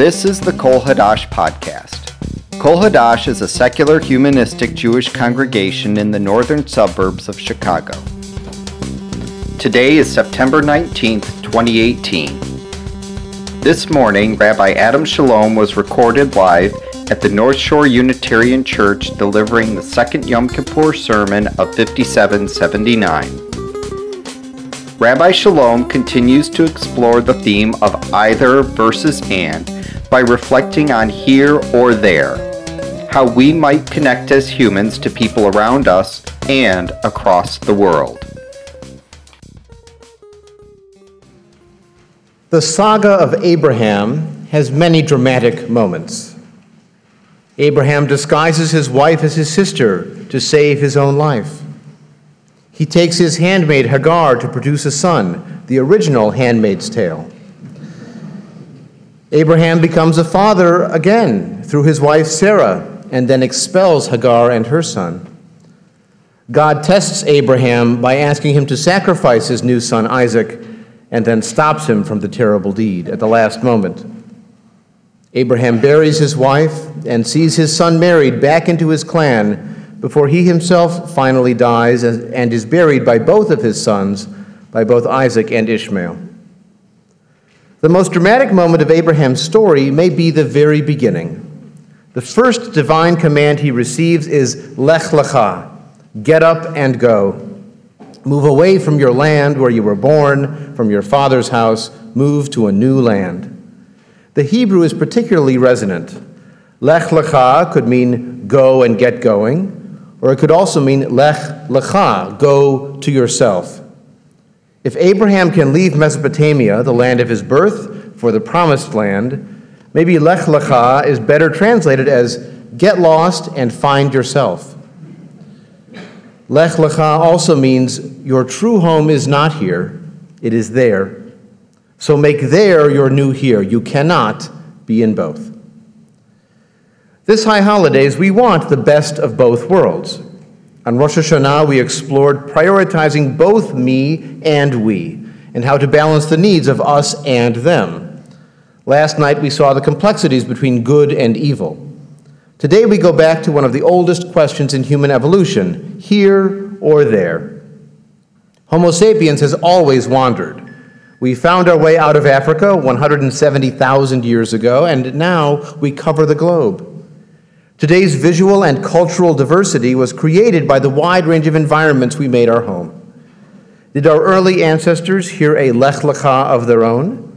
This is the Kol Hadash podcast. Kol Hadash is a secular humanistic Jewish congregation in the northern suburbs of Chicago. Today is September 19th, 2018. This morning, Rabbi Adam Shalom was recorded live at the North Shore Unitarian Church delivering the second Yom Kippur sermon of 5779. Rabbi Shalom continues to explore the theme of either versus and by reflecting on here or there, how we might connect as humans to people around us and across the world. The saga of Abraham has many dramatic moments. Abraham disguises his wife as his sister to save his own life. He takes his handmaid Hagar to produce a son, the original Handmaid's Tale. Abraham becomes a father again through his wife Sarah, and then expels Hagar and her son. God tests Abraham by asking him to sacrifice his new son Isaac, and then stops him from the terrible deed at the last moment. Abraham buries his wife and sees his son married back into his clan, before he himself finally dies and is buried by both of his sons, by both Isaac and Ishmael. The most dramatic moment of Abraham's story may be the very beginning. The first divine command he receives is lech lecha, get up and go. Move away from your land where you were born, from your father's house, move to a new land. The Hebrew is particularly resonant. Lech lecha could mean go and get going, or it could also mean lech lecha, go to yourself. If Abraham can leave Mesopotamia, the land of his birth, for the Promised Land, maybe lech lecha is better translated as get lost and find yourself. Lech lecha also means your true home is not here, it is there. So make there your new here. You cannot be in both. This High Holidays, we want the best of both worlds. On Rosh Hashanah, we explored prioritizing both me and we, and how to balance the needs of us and them. Last night, we saw the complexities between good and evil. Today, we go back to one of the oldest questions in human evolution, here or there. Homo sapiens has always wandered. We found our way out of Africa 170,000 years ago, and now we cover the globe. Today's visual and cultural diversity was created by the wide range of environments we made our home. Did our early ancestors hear a lech lecha of their own?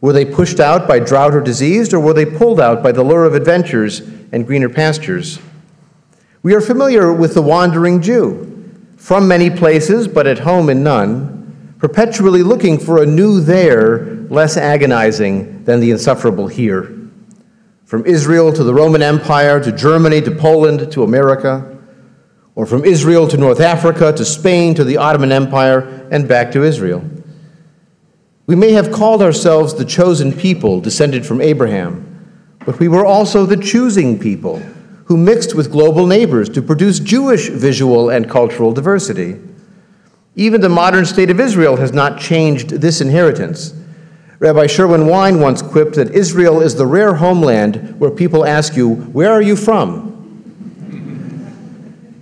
Were they pushed out by drought or disease, or were they pulled out by the lure of adventures and greener pastures? We are familiar with the wandering Jew, from many places but at home in none, perpetually looking for a new there less agonizing than the insufferable here. From Israel to the Roman Empire, to Germany, to Poland, to America, or from Israel to North Africa, to Spain, to the Ottoman Empire, and back to Israel. We may have called ourselves the chosen people descended from Abraham, but we were also the choosing people who mixed with global neighbors to produce Jewish visual and cultural diversity. Even the modern state of Israel has not changed this inheritance. Rabbi Sherwin Wine once quipped that Israel is the rare homeland where people ask you, where are you from?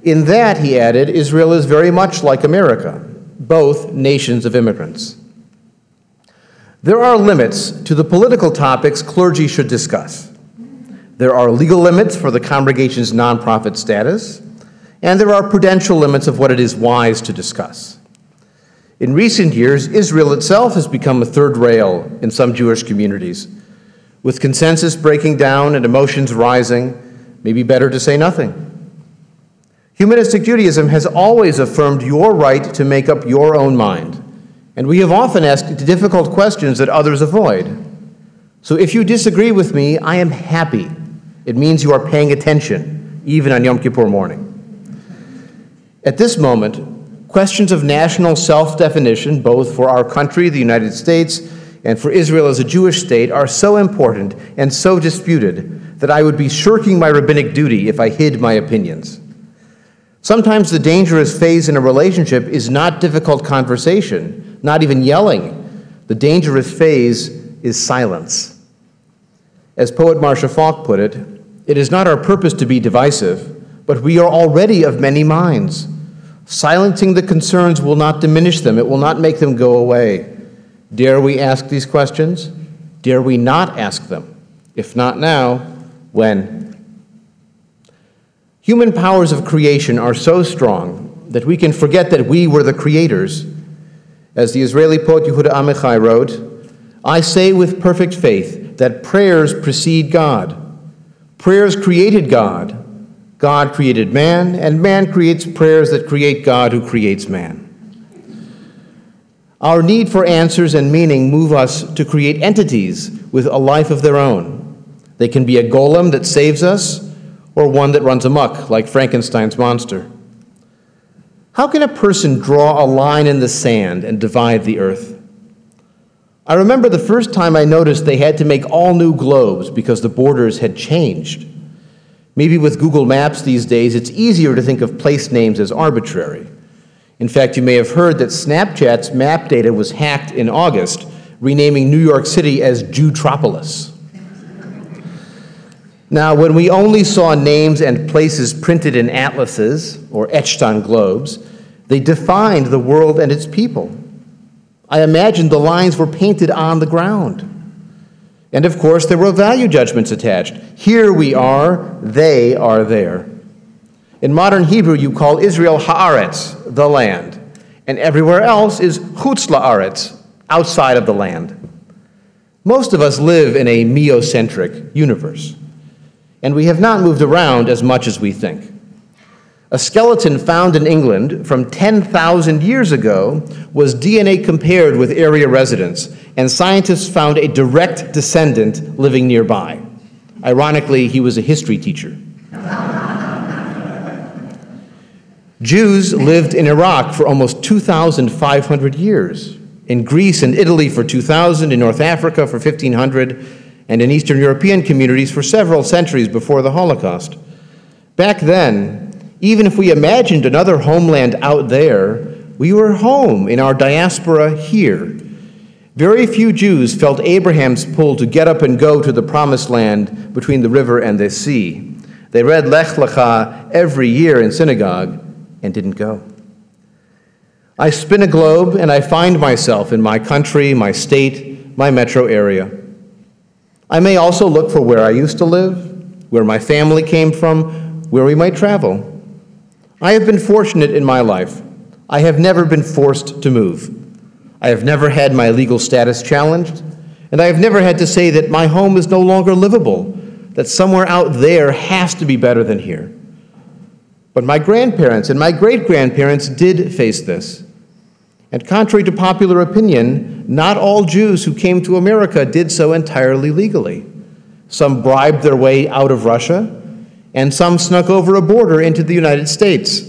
In that, he added, Israel is very much like America, both nations of immigrants. There are limits to the political topics clergy should discuss. There are legal limits for the congregation's nonprofit status, and there are prudential limits of what it is wise to discuss. In recent years, Israel itself has become a third rail in some Jewish communities. With consensus breaking down and emotions rising, maybe better to say nothing. Humanistic Judaism has always affirmed your right to make up your own mind, and we have often asked difficult questions that others avoid. So if you disagree with me, I am happy. It means you are paying attention, even on Yom Kippur morning. At this moment, questions of national self-definition, both for our country, the United States, and for Israel as a Jewish state, are so important and so disputed that I would be shirking my rabbinic duty if I hid my opinions. Sometimes the dangerous phase in a relationship is not difficult conversation, not even yelling. The dangerous phase is silence. As poet Marcia Falk put it, "It is not our purpose to be divisive, but we are already of many minds. Silencing the concerns will not diminish them. It will not make them go away. Dare we ask these questions? Dare we not ask them? If not now, when?" Human powers of creation are so strong that we can forget that we were the creators. As the Israeli poet Yehuda Amichai wrote, "I say with perfect faith that prayers precede God. Prayers created God. God created man, and man creates prayers that create God who creates man." Our need for answers and meaning move us to create entities with a life of their own. They can be a golem that saves us, or one that runs amok, like Frankenstein's monster. How can a person draw a line in the sand and divide the earth? I remember the first time I noticed they had to make all new globes because the borders had changed. Maybe with Google Maps these days, it's easier to think of place names as arbitrary. In fact, you may have heard that Snapchat's map data was hacked in August, renaming New York City as Jewtropolis. Now, when we only saw names and places printed in atlases or etched on globes, they defined the world and its people. I imagined the lines were painted on the ground. And of course, there were value judgments attached. Here we are, they are there. In modern Hebrew, you call Israel Ha'aretz, the land, and everywhere else is chutz la'aretz, outside of the land. Most of us live in a meocentric universe, and we have not moved around as much as we think. A skeleton found in England from 10,000 years ago was DNA compared with area residents, and scientists found a direct descendant living nearby. Ironically, he was a history teacher. Jews lived in Iraq for almost 2,500 years, in Greece and Italy for 2,000, in North Africa for 1,500, and in Eastern European communities for several centuries before the Holocaust. Back then, even if we imagined another homeland out there, we were home in our diaspora here. Very few Jews felt Abraham's pull to get up and go to the Promised Land between the river and the sea. They read lech lecha every year in synagogue, and didn't go. I spin a globe and I find myself in my country, my state, my metro area. I may also look for where I used to live, where my family came from, where we might travel. I have been fortunate in my life. I have never been forced to move. I have never had my legal status challenged, and I have never had to say that my home is no longer livable, that somewhere out there has to be better than here. But my grandparents and my great-grandparents did face this. And contrary to popular opinion, not all Jews who came to America did so entirely legally. Some bribed their way out of Russia, and some snuck over a border into the United States.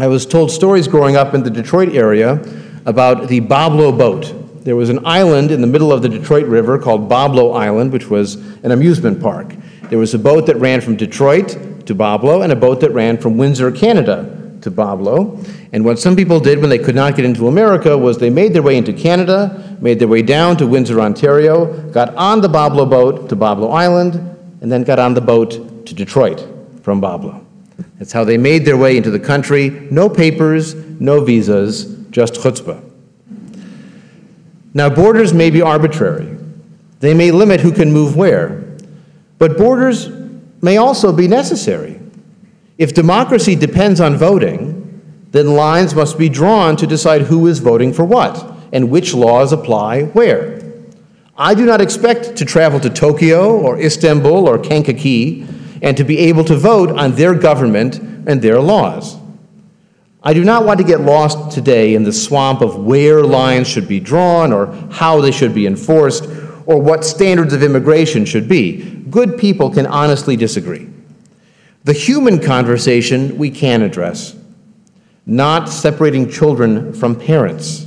I was told stories growing up in the Detroit area about the Bob-Lo boat. There was an island in the middle of the Detroit River called Bob-Lo Island, which was an amusement park. There was a boat that ran from Detroit to Bob-Lo, and a boat that ran from Windsor, Canada, to Bob-Lo. And what some people did when they could not get into America was they made their way into Canada, made their way down to Windsor, Ontario, got on the Bob-Lo boat to Bob-Lo Island, and then got on the boat to Detroit from Bob-Lo. That's how they made their way into the country. No papers, no visas, just chutzpah. Now, borders may be arbitrary. They may limit who can move where. But borders may also be necessary. If democracy depends on voting, then lines must be drawn to decide who is voting for what and which laws apply where. I do not expect to travel to Tokyo or Istanbul or Kankakee and to be able to vote on their government and their laws. I do not want to get lost today in the swamp of where lines should be drawn or how they should be enforced or what standards of immigration should be. Good people can honestly disagree. The human conversation we can address. Not separating children from parents.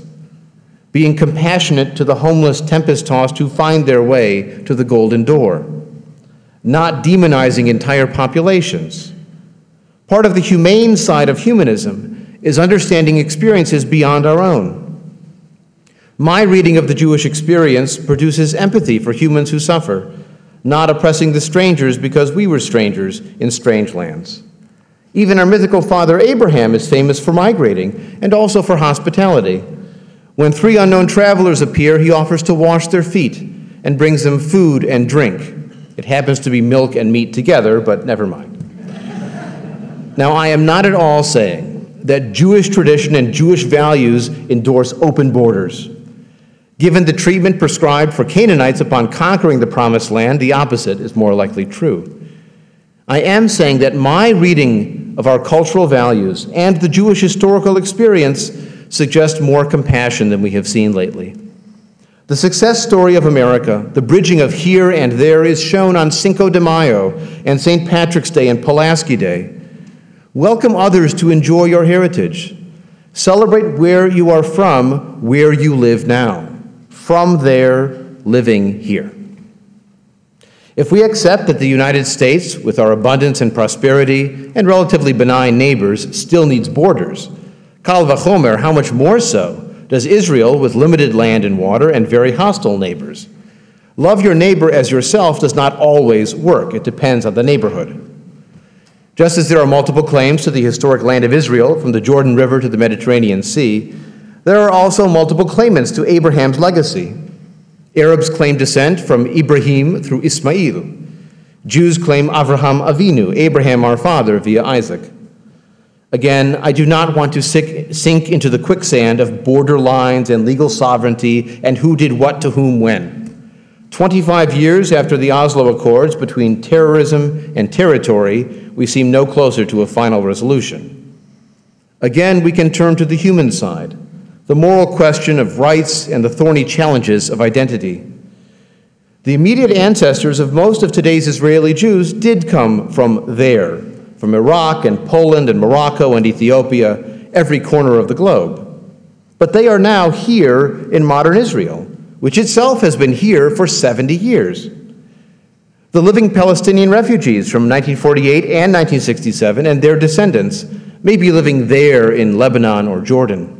Being compassionate to the homeless tempest-tossed who find their way to the golden door. Not demonizing entire populations. Part of the humane side of humanism is understanding experiences beyond our own. My reading of the Jewish experience produces empathy for humans who suffer, not oppressing the strangers because we were strangers in strange lands. Even our mythical father Abraham is famous for migrating and also for hospitality. When three unknown travelers appear, he offers to wash their feet and brings them food and drink. It happens to be milk and meat together, but never mind. Now, I am not at all saying that Jewish tradition and Jewish values endorse open borders. Given the treatment prescribed for Canaanites upon conquering the Promised Land, the opposite is more likely true. I am saying that my reading of our cultural values and the Jewish historical experience suggest more compassion than we have seen lately. The success story of America, the bridging of here and there, is shown on Cinco de Mayo and St. Patrick's Day and Pulaski Day. Welcome others to enjoy your heritage. Celebrate where you are from, where you live now. From there, living here. If we accept that the United States, with our abundance and prosperity and relatively benign neighbors, still needs borders, kal vachomer, how much more so does Israel, with limited land and water and very hostile neighbors? Love your neighbor as yourself does not always work. It depends on the neighborhood. Just as there are multiple claims to the historic land of Israel, from the Jordan River to the Mediterranean Sea, there are also multiple claimants to Abraham's legacy. Arabs claim descent from Ibrahim through Ishmael. Jews claim Avraham Avinu, Abraham our father, via Isaac. Again, I do not want to sink into the quicksand of border lines and legal sovereignty and who did what to whom when. 25 years after the Oslo Accords between terrorism and territory, we seem no closer to a final resolution. Again, we can turn to the human side, the moral question of rights and the thorny challenges of identity. The immediate ancestors of most of today's Israeli Jews did come from there, from Iraq and Poland and Morocco and Ethiopia, every corner of the globe. But they are now here in modern Israel, which itself has been here for 70 years. The living Palestinian refugees from 1948 and 1967 and their descendants may be living there in Lebanon or Jordan,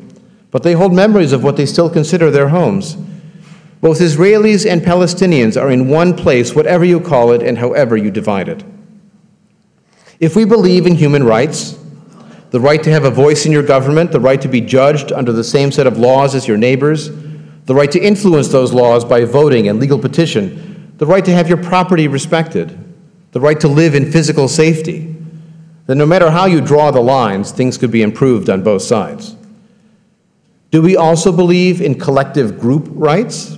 but they hold memories of what they still consider their homes. Both Israelis and Palestinians are in one place, whatever you call it and however you divide it. If we believe in human rights, the right to have a voice in your government, the right to be judged under the same set of laws as your neighbors, the right to influence those laws by voting and legal petition, the right to have your property respected, the right to live in physical safety, then no matter how you draw the lines, things could be improved on both sides. Do we also believe in collective group rights,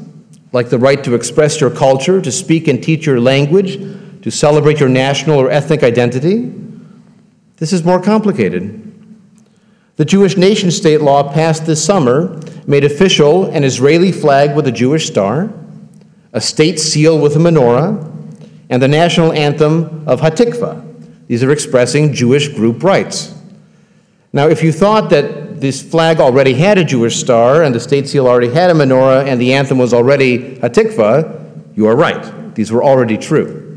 like the right to express your culture, to speak and teach your language, to celebrate your national or ethnic identity? This is more complicated. The Jewish nation-state law passed this summer made official an Israeli flag with a Jewish star, a state seal with a menorah, and the national anthem of Hatikvah. These are expressing Jewish group rights. Now, if you thought that this flag already had a Jewish star and the state seal already had a menorah and the anthem was already Hatikvah, you are right. These were already true.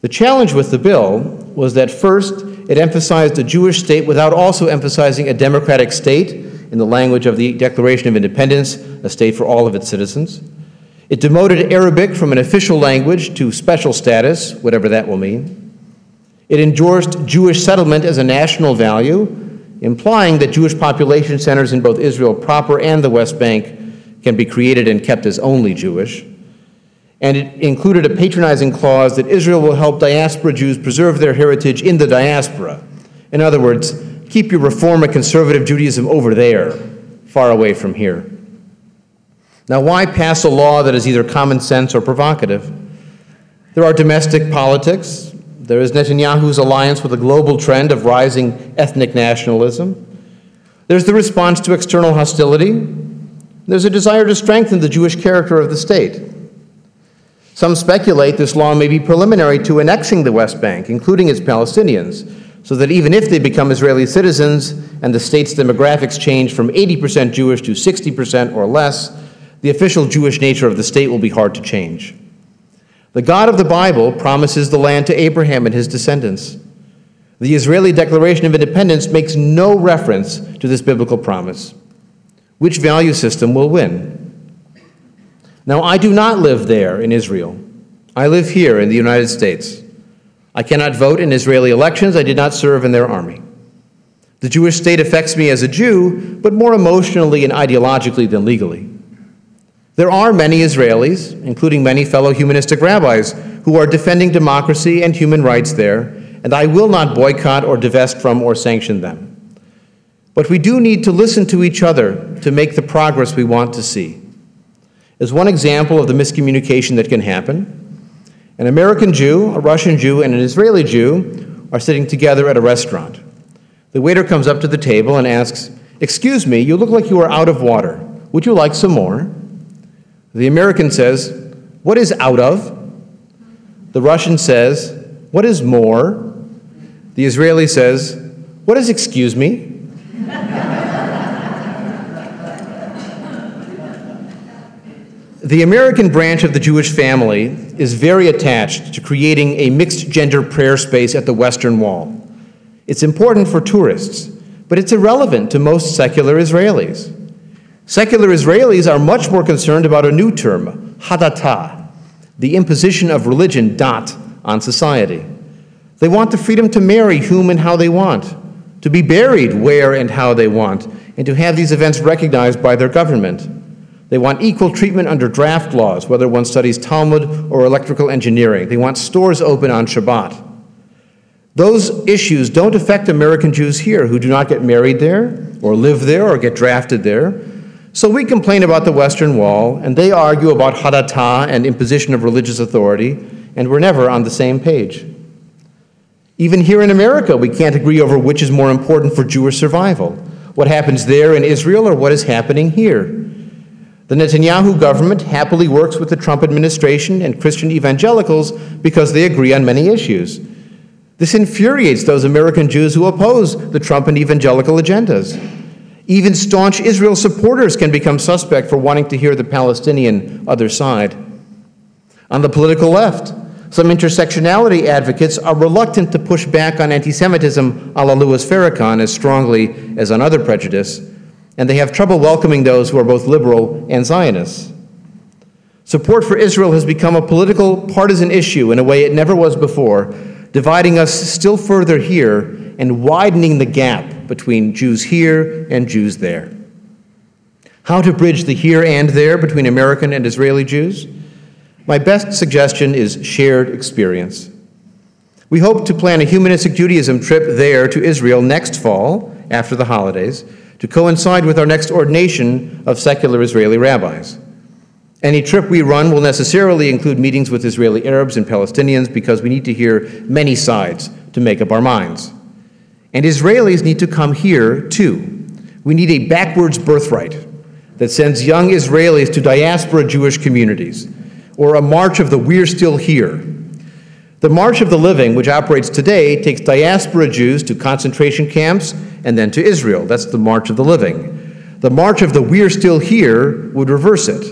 The challenge with the bill was that first, it emphasized a Jewish state without also emphasizing a democratic state, in the language of the Declaration of Independence, a state for all of its citizens. It demoted Arabic from an official language to special status, whatever that will mean. It endorsed Jewish settlement as a national value, implying that Jewish population centers in both Israel proper and the West Bank can be created and kept as only Jewish. And it included a patronizing clause that Israel will help diaspora Jews preserve their heritage in the diaspora. In other words, keep your reform and conservative Judaism over there, far away from here. Now, why pass a law that is either common sense or provocative? There are domestic politics. There is Netanyahu's alliance with a global trend of rising ethnic nationalism. There's the response to external hostility. There's a desire to strengthen the Jewish character of the state. Some speculate this law may be preliminary to annexing the West Bank, including its Palestinians, so that even if they become Israeli citizens and the state's demographics change from 80% Jewish to 60% or less, the official Jewish nature of the state will be hard to change. The God of the Bible promises the land to Abraham and his descendants. The Israeli Declaration of Independence makes no reference to this biblical promise. Which value system will win? Now, I do not live there in Israel. I live here in the United States. I cannot vote in Israeli elections. I did not serve in their army. The Jewish state affects me as a Jew, but more emotionally and ideologically than legally. There are many Israelis, including many fellow humanistic rabbis, who are defending democracy and human rights there, and I will not boycott or divest from or sanction them. But we do need to listen to each other to make the progress we want to see. As one example of the miscommunication that can happen, an American Jew, a Russian Jew, and an Israeli Jew are sitting together at a restaurant. The waiter comes up to the table and asks, "Excuse me, you look like you are out of water. Would you like some more?" The American says, "What is out of?" The Russian says, "What is more?" The Israeli says, "What is excuse me?" The American branch of the Jewish family is very attached to creating a mixed-gender prayer space at the Western Wall. It's important for tourists, but it's irrelevant to most secular Israelis. Secular Israelis are much more concerned about a new term, hadata, the imposition of religion, on society. They want the freedom to marry whom and how they want, to be buried where and how they want, and to have these events recognized by their government. They want equal treatment under draft laws, whether one studies Talmud or electrical engineering. They want stores open on Shabbat. Those issues don't affect American Jews here who do not get married there, or live there, or get drafted there. So we complain about the Western Wall, and they argue about hadata and imposition of religious authority, and we're never on the same page. Even here in America, we can't agree over which is more important for Jewish survival, what happens there in Israel or what is happening here. The Netanyahu government happily works with the Trump administration and Christian evangelicals because they agree on many issues. This infuriates those American Jews who oppose the Trump and evangelical agendas. Even staunch Israel supporters can become suspect for wanting to hear the Palestinian other side. On the political left, some intersectionality advocates are reluctant to push back on anti-Semitism a la Louis Farrakhan as strongly as on other prejudice, and they have trouble welcoming those who are both liberal and Zionists. Support for Israel has become a political partisan issue in a way it never was before, dividing us still further here and widening the gap between Jews here and Jews there. How to bridge the here and there between American and Israeli Jews? My best suggestion is shared experience. We hope to plan a humanistic Judaism trip there to Israel next fall, after the holidays, to coincide with our next ordination of secular Israeli rabbis. Any trip we run will necessarily include meetings with Israeli Arabs and Palestinians because we need to hear many sides to make up our minds. And Israelis need to come here, too. We need a backwards birthright that sends young Israelis to diaspora Jewish communities, or a march of the We're Still Here. The March of the Living, which operates today, takes diaspora Jews to concentration camps and then to Israel. That's the March of the Living. The March of the We're Still Here would reverse it.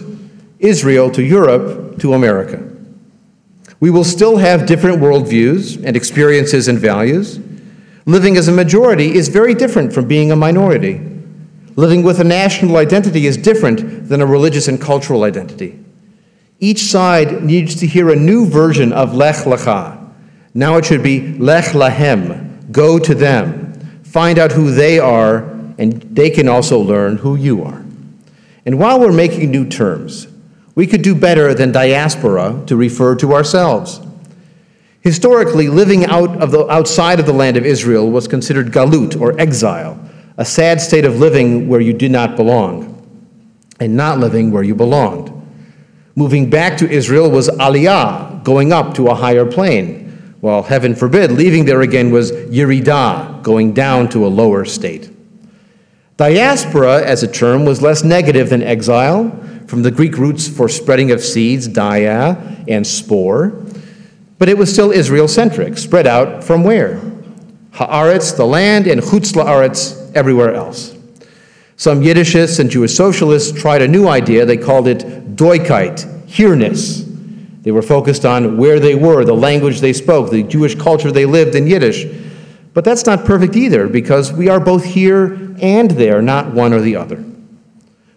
Israel to Europe to America. We will still have different worldviews and experiences and values. Living as a majority is very different from being a minority. Living with a national identity is different than a religious and cultural identity. Each side needs to hear a new version of lech lecha. Now it should be lech lahem, go to them, find out who they are, and they can also learn who you are. And while we're making new terms, we could do better than diaspora to refer to ourselves. Historically, living outside of the land of Israel was considered galut, or exile, a sad state of living where you did not belong, and not living where you belonged. Moving back to Israel was aliyah, going up to a higher plane, while, heaven forbid, leaving there again was yiridah, going down to a lower state. Diaspora, as a term, was less negative than exile, from the Greek roots for spreading of seeds, dia, and spore, but it was still Israel-centric, spread out from where? Ha'aretz, the land, and chutz la'aretz, everywhere else. Some Yiddishists and Jewish socialists tried a new idea. They called it doikite, here-ness. They were focused on where they were, the language they spoke, the Jewish culture they lived in, Yiddish. But that's not perfect either, because we are both here and there, not one or the other.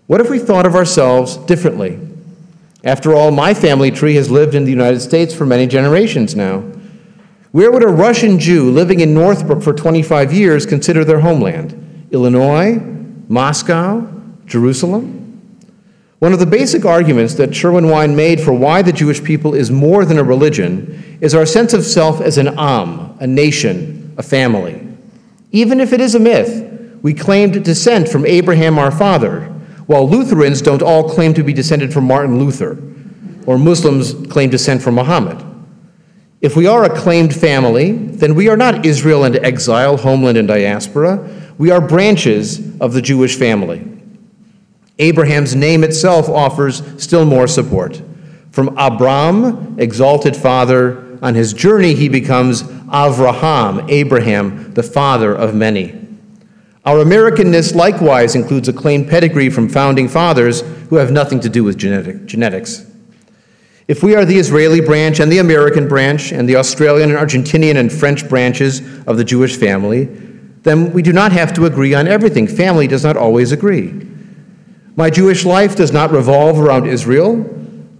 What if we thought of ourselves differently? After all, my family tree has lived in the United States for many generations now. Where would a Russian Jew living in Northbrook for 25 years consider their homeland? Illinois? Moscow? Jerusalem? One of the basic arguments that Sherwin Wine made for why the Jewish people is more than a religion is our sense of self as an am, a nation, a family. Even if it is a myth, we claimed descent from Abraham our father, while Lutherans don't all claim to be descended from Martin Luther, or Muslims claim descent from Muhammad. If we are a claimed family, then we are not Israel and exile, homeland and diaspora. We are branches of the Jewish family. Abraham's name itself offers still more support. From Abram, exalted father, on his journey he becomes Avraham, Abraham, the father of many. Our Americanness likewise includes a claimed pedigree from founding fathers who have nothing to do with genetics. If we are the Israeli branch and the American branch and the Australian and Argentinian and French branches of the Jewish family, then we do not have to agree on everything. Family does not always agree. My Jewish life does not revolve around Israel,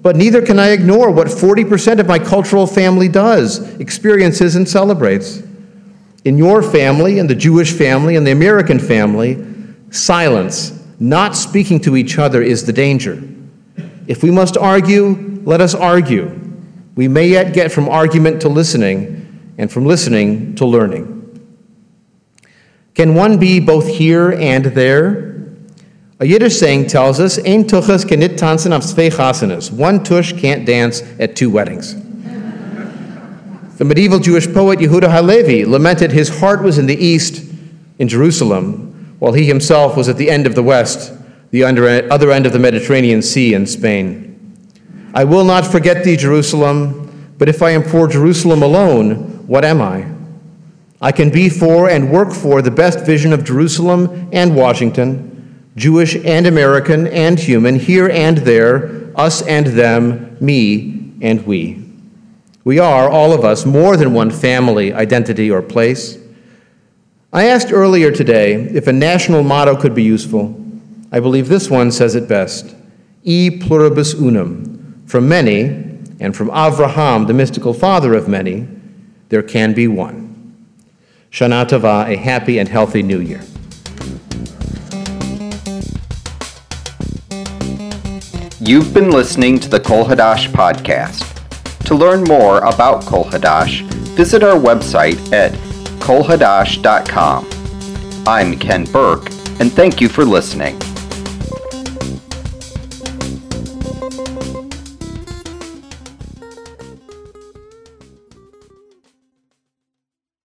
but neither can I ignore what 40% of my cultural family does, experiences, and celebrates. In your family, in the Jewish family, and the American family, silence, not speaking to each other, is the danger. If we must argue, let us argue. We may yet get from argument to listening, and from listening to learning. Can one be both here and there? A Yiddish saying tells us, Ein tuchas kenit tanzen auf zwei chasanas. One tush can't dance at two weddings. The medieval Jewish poet Yehuda Halevi lamented his heart was in the east, in Jerusalem, while he himself was at the end of the west, the other end of the Mediterranean Sea in Spain. I will not forget thee, Jerusalem, but if I am for Jerusalem alone, what am I? I can be for and work for the best vision of Jerusalem and Washington, Jewish and American and human, here and there, us and them, me and we. We are, all of us, more than one family, identity, or place. I asked earlier today if a national motto could be useful. I believe this one says it best. E pluribus unum. From many, and from Avraham, the mystical father of many, there can be one. Shana Tova, a happy and healthy new year. You've been listening to the Kol Hadash podcast. To learn more about Kol Hadash, visit our website at kolhadash.com. I'm Ken Burke, and thank you for listening.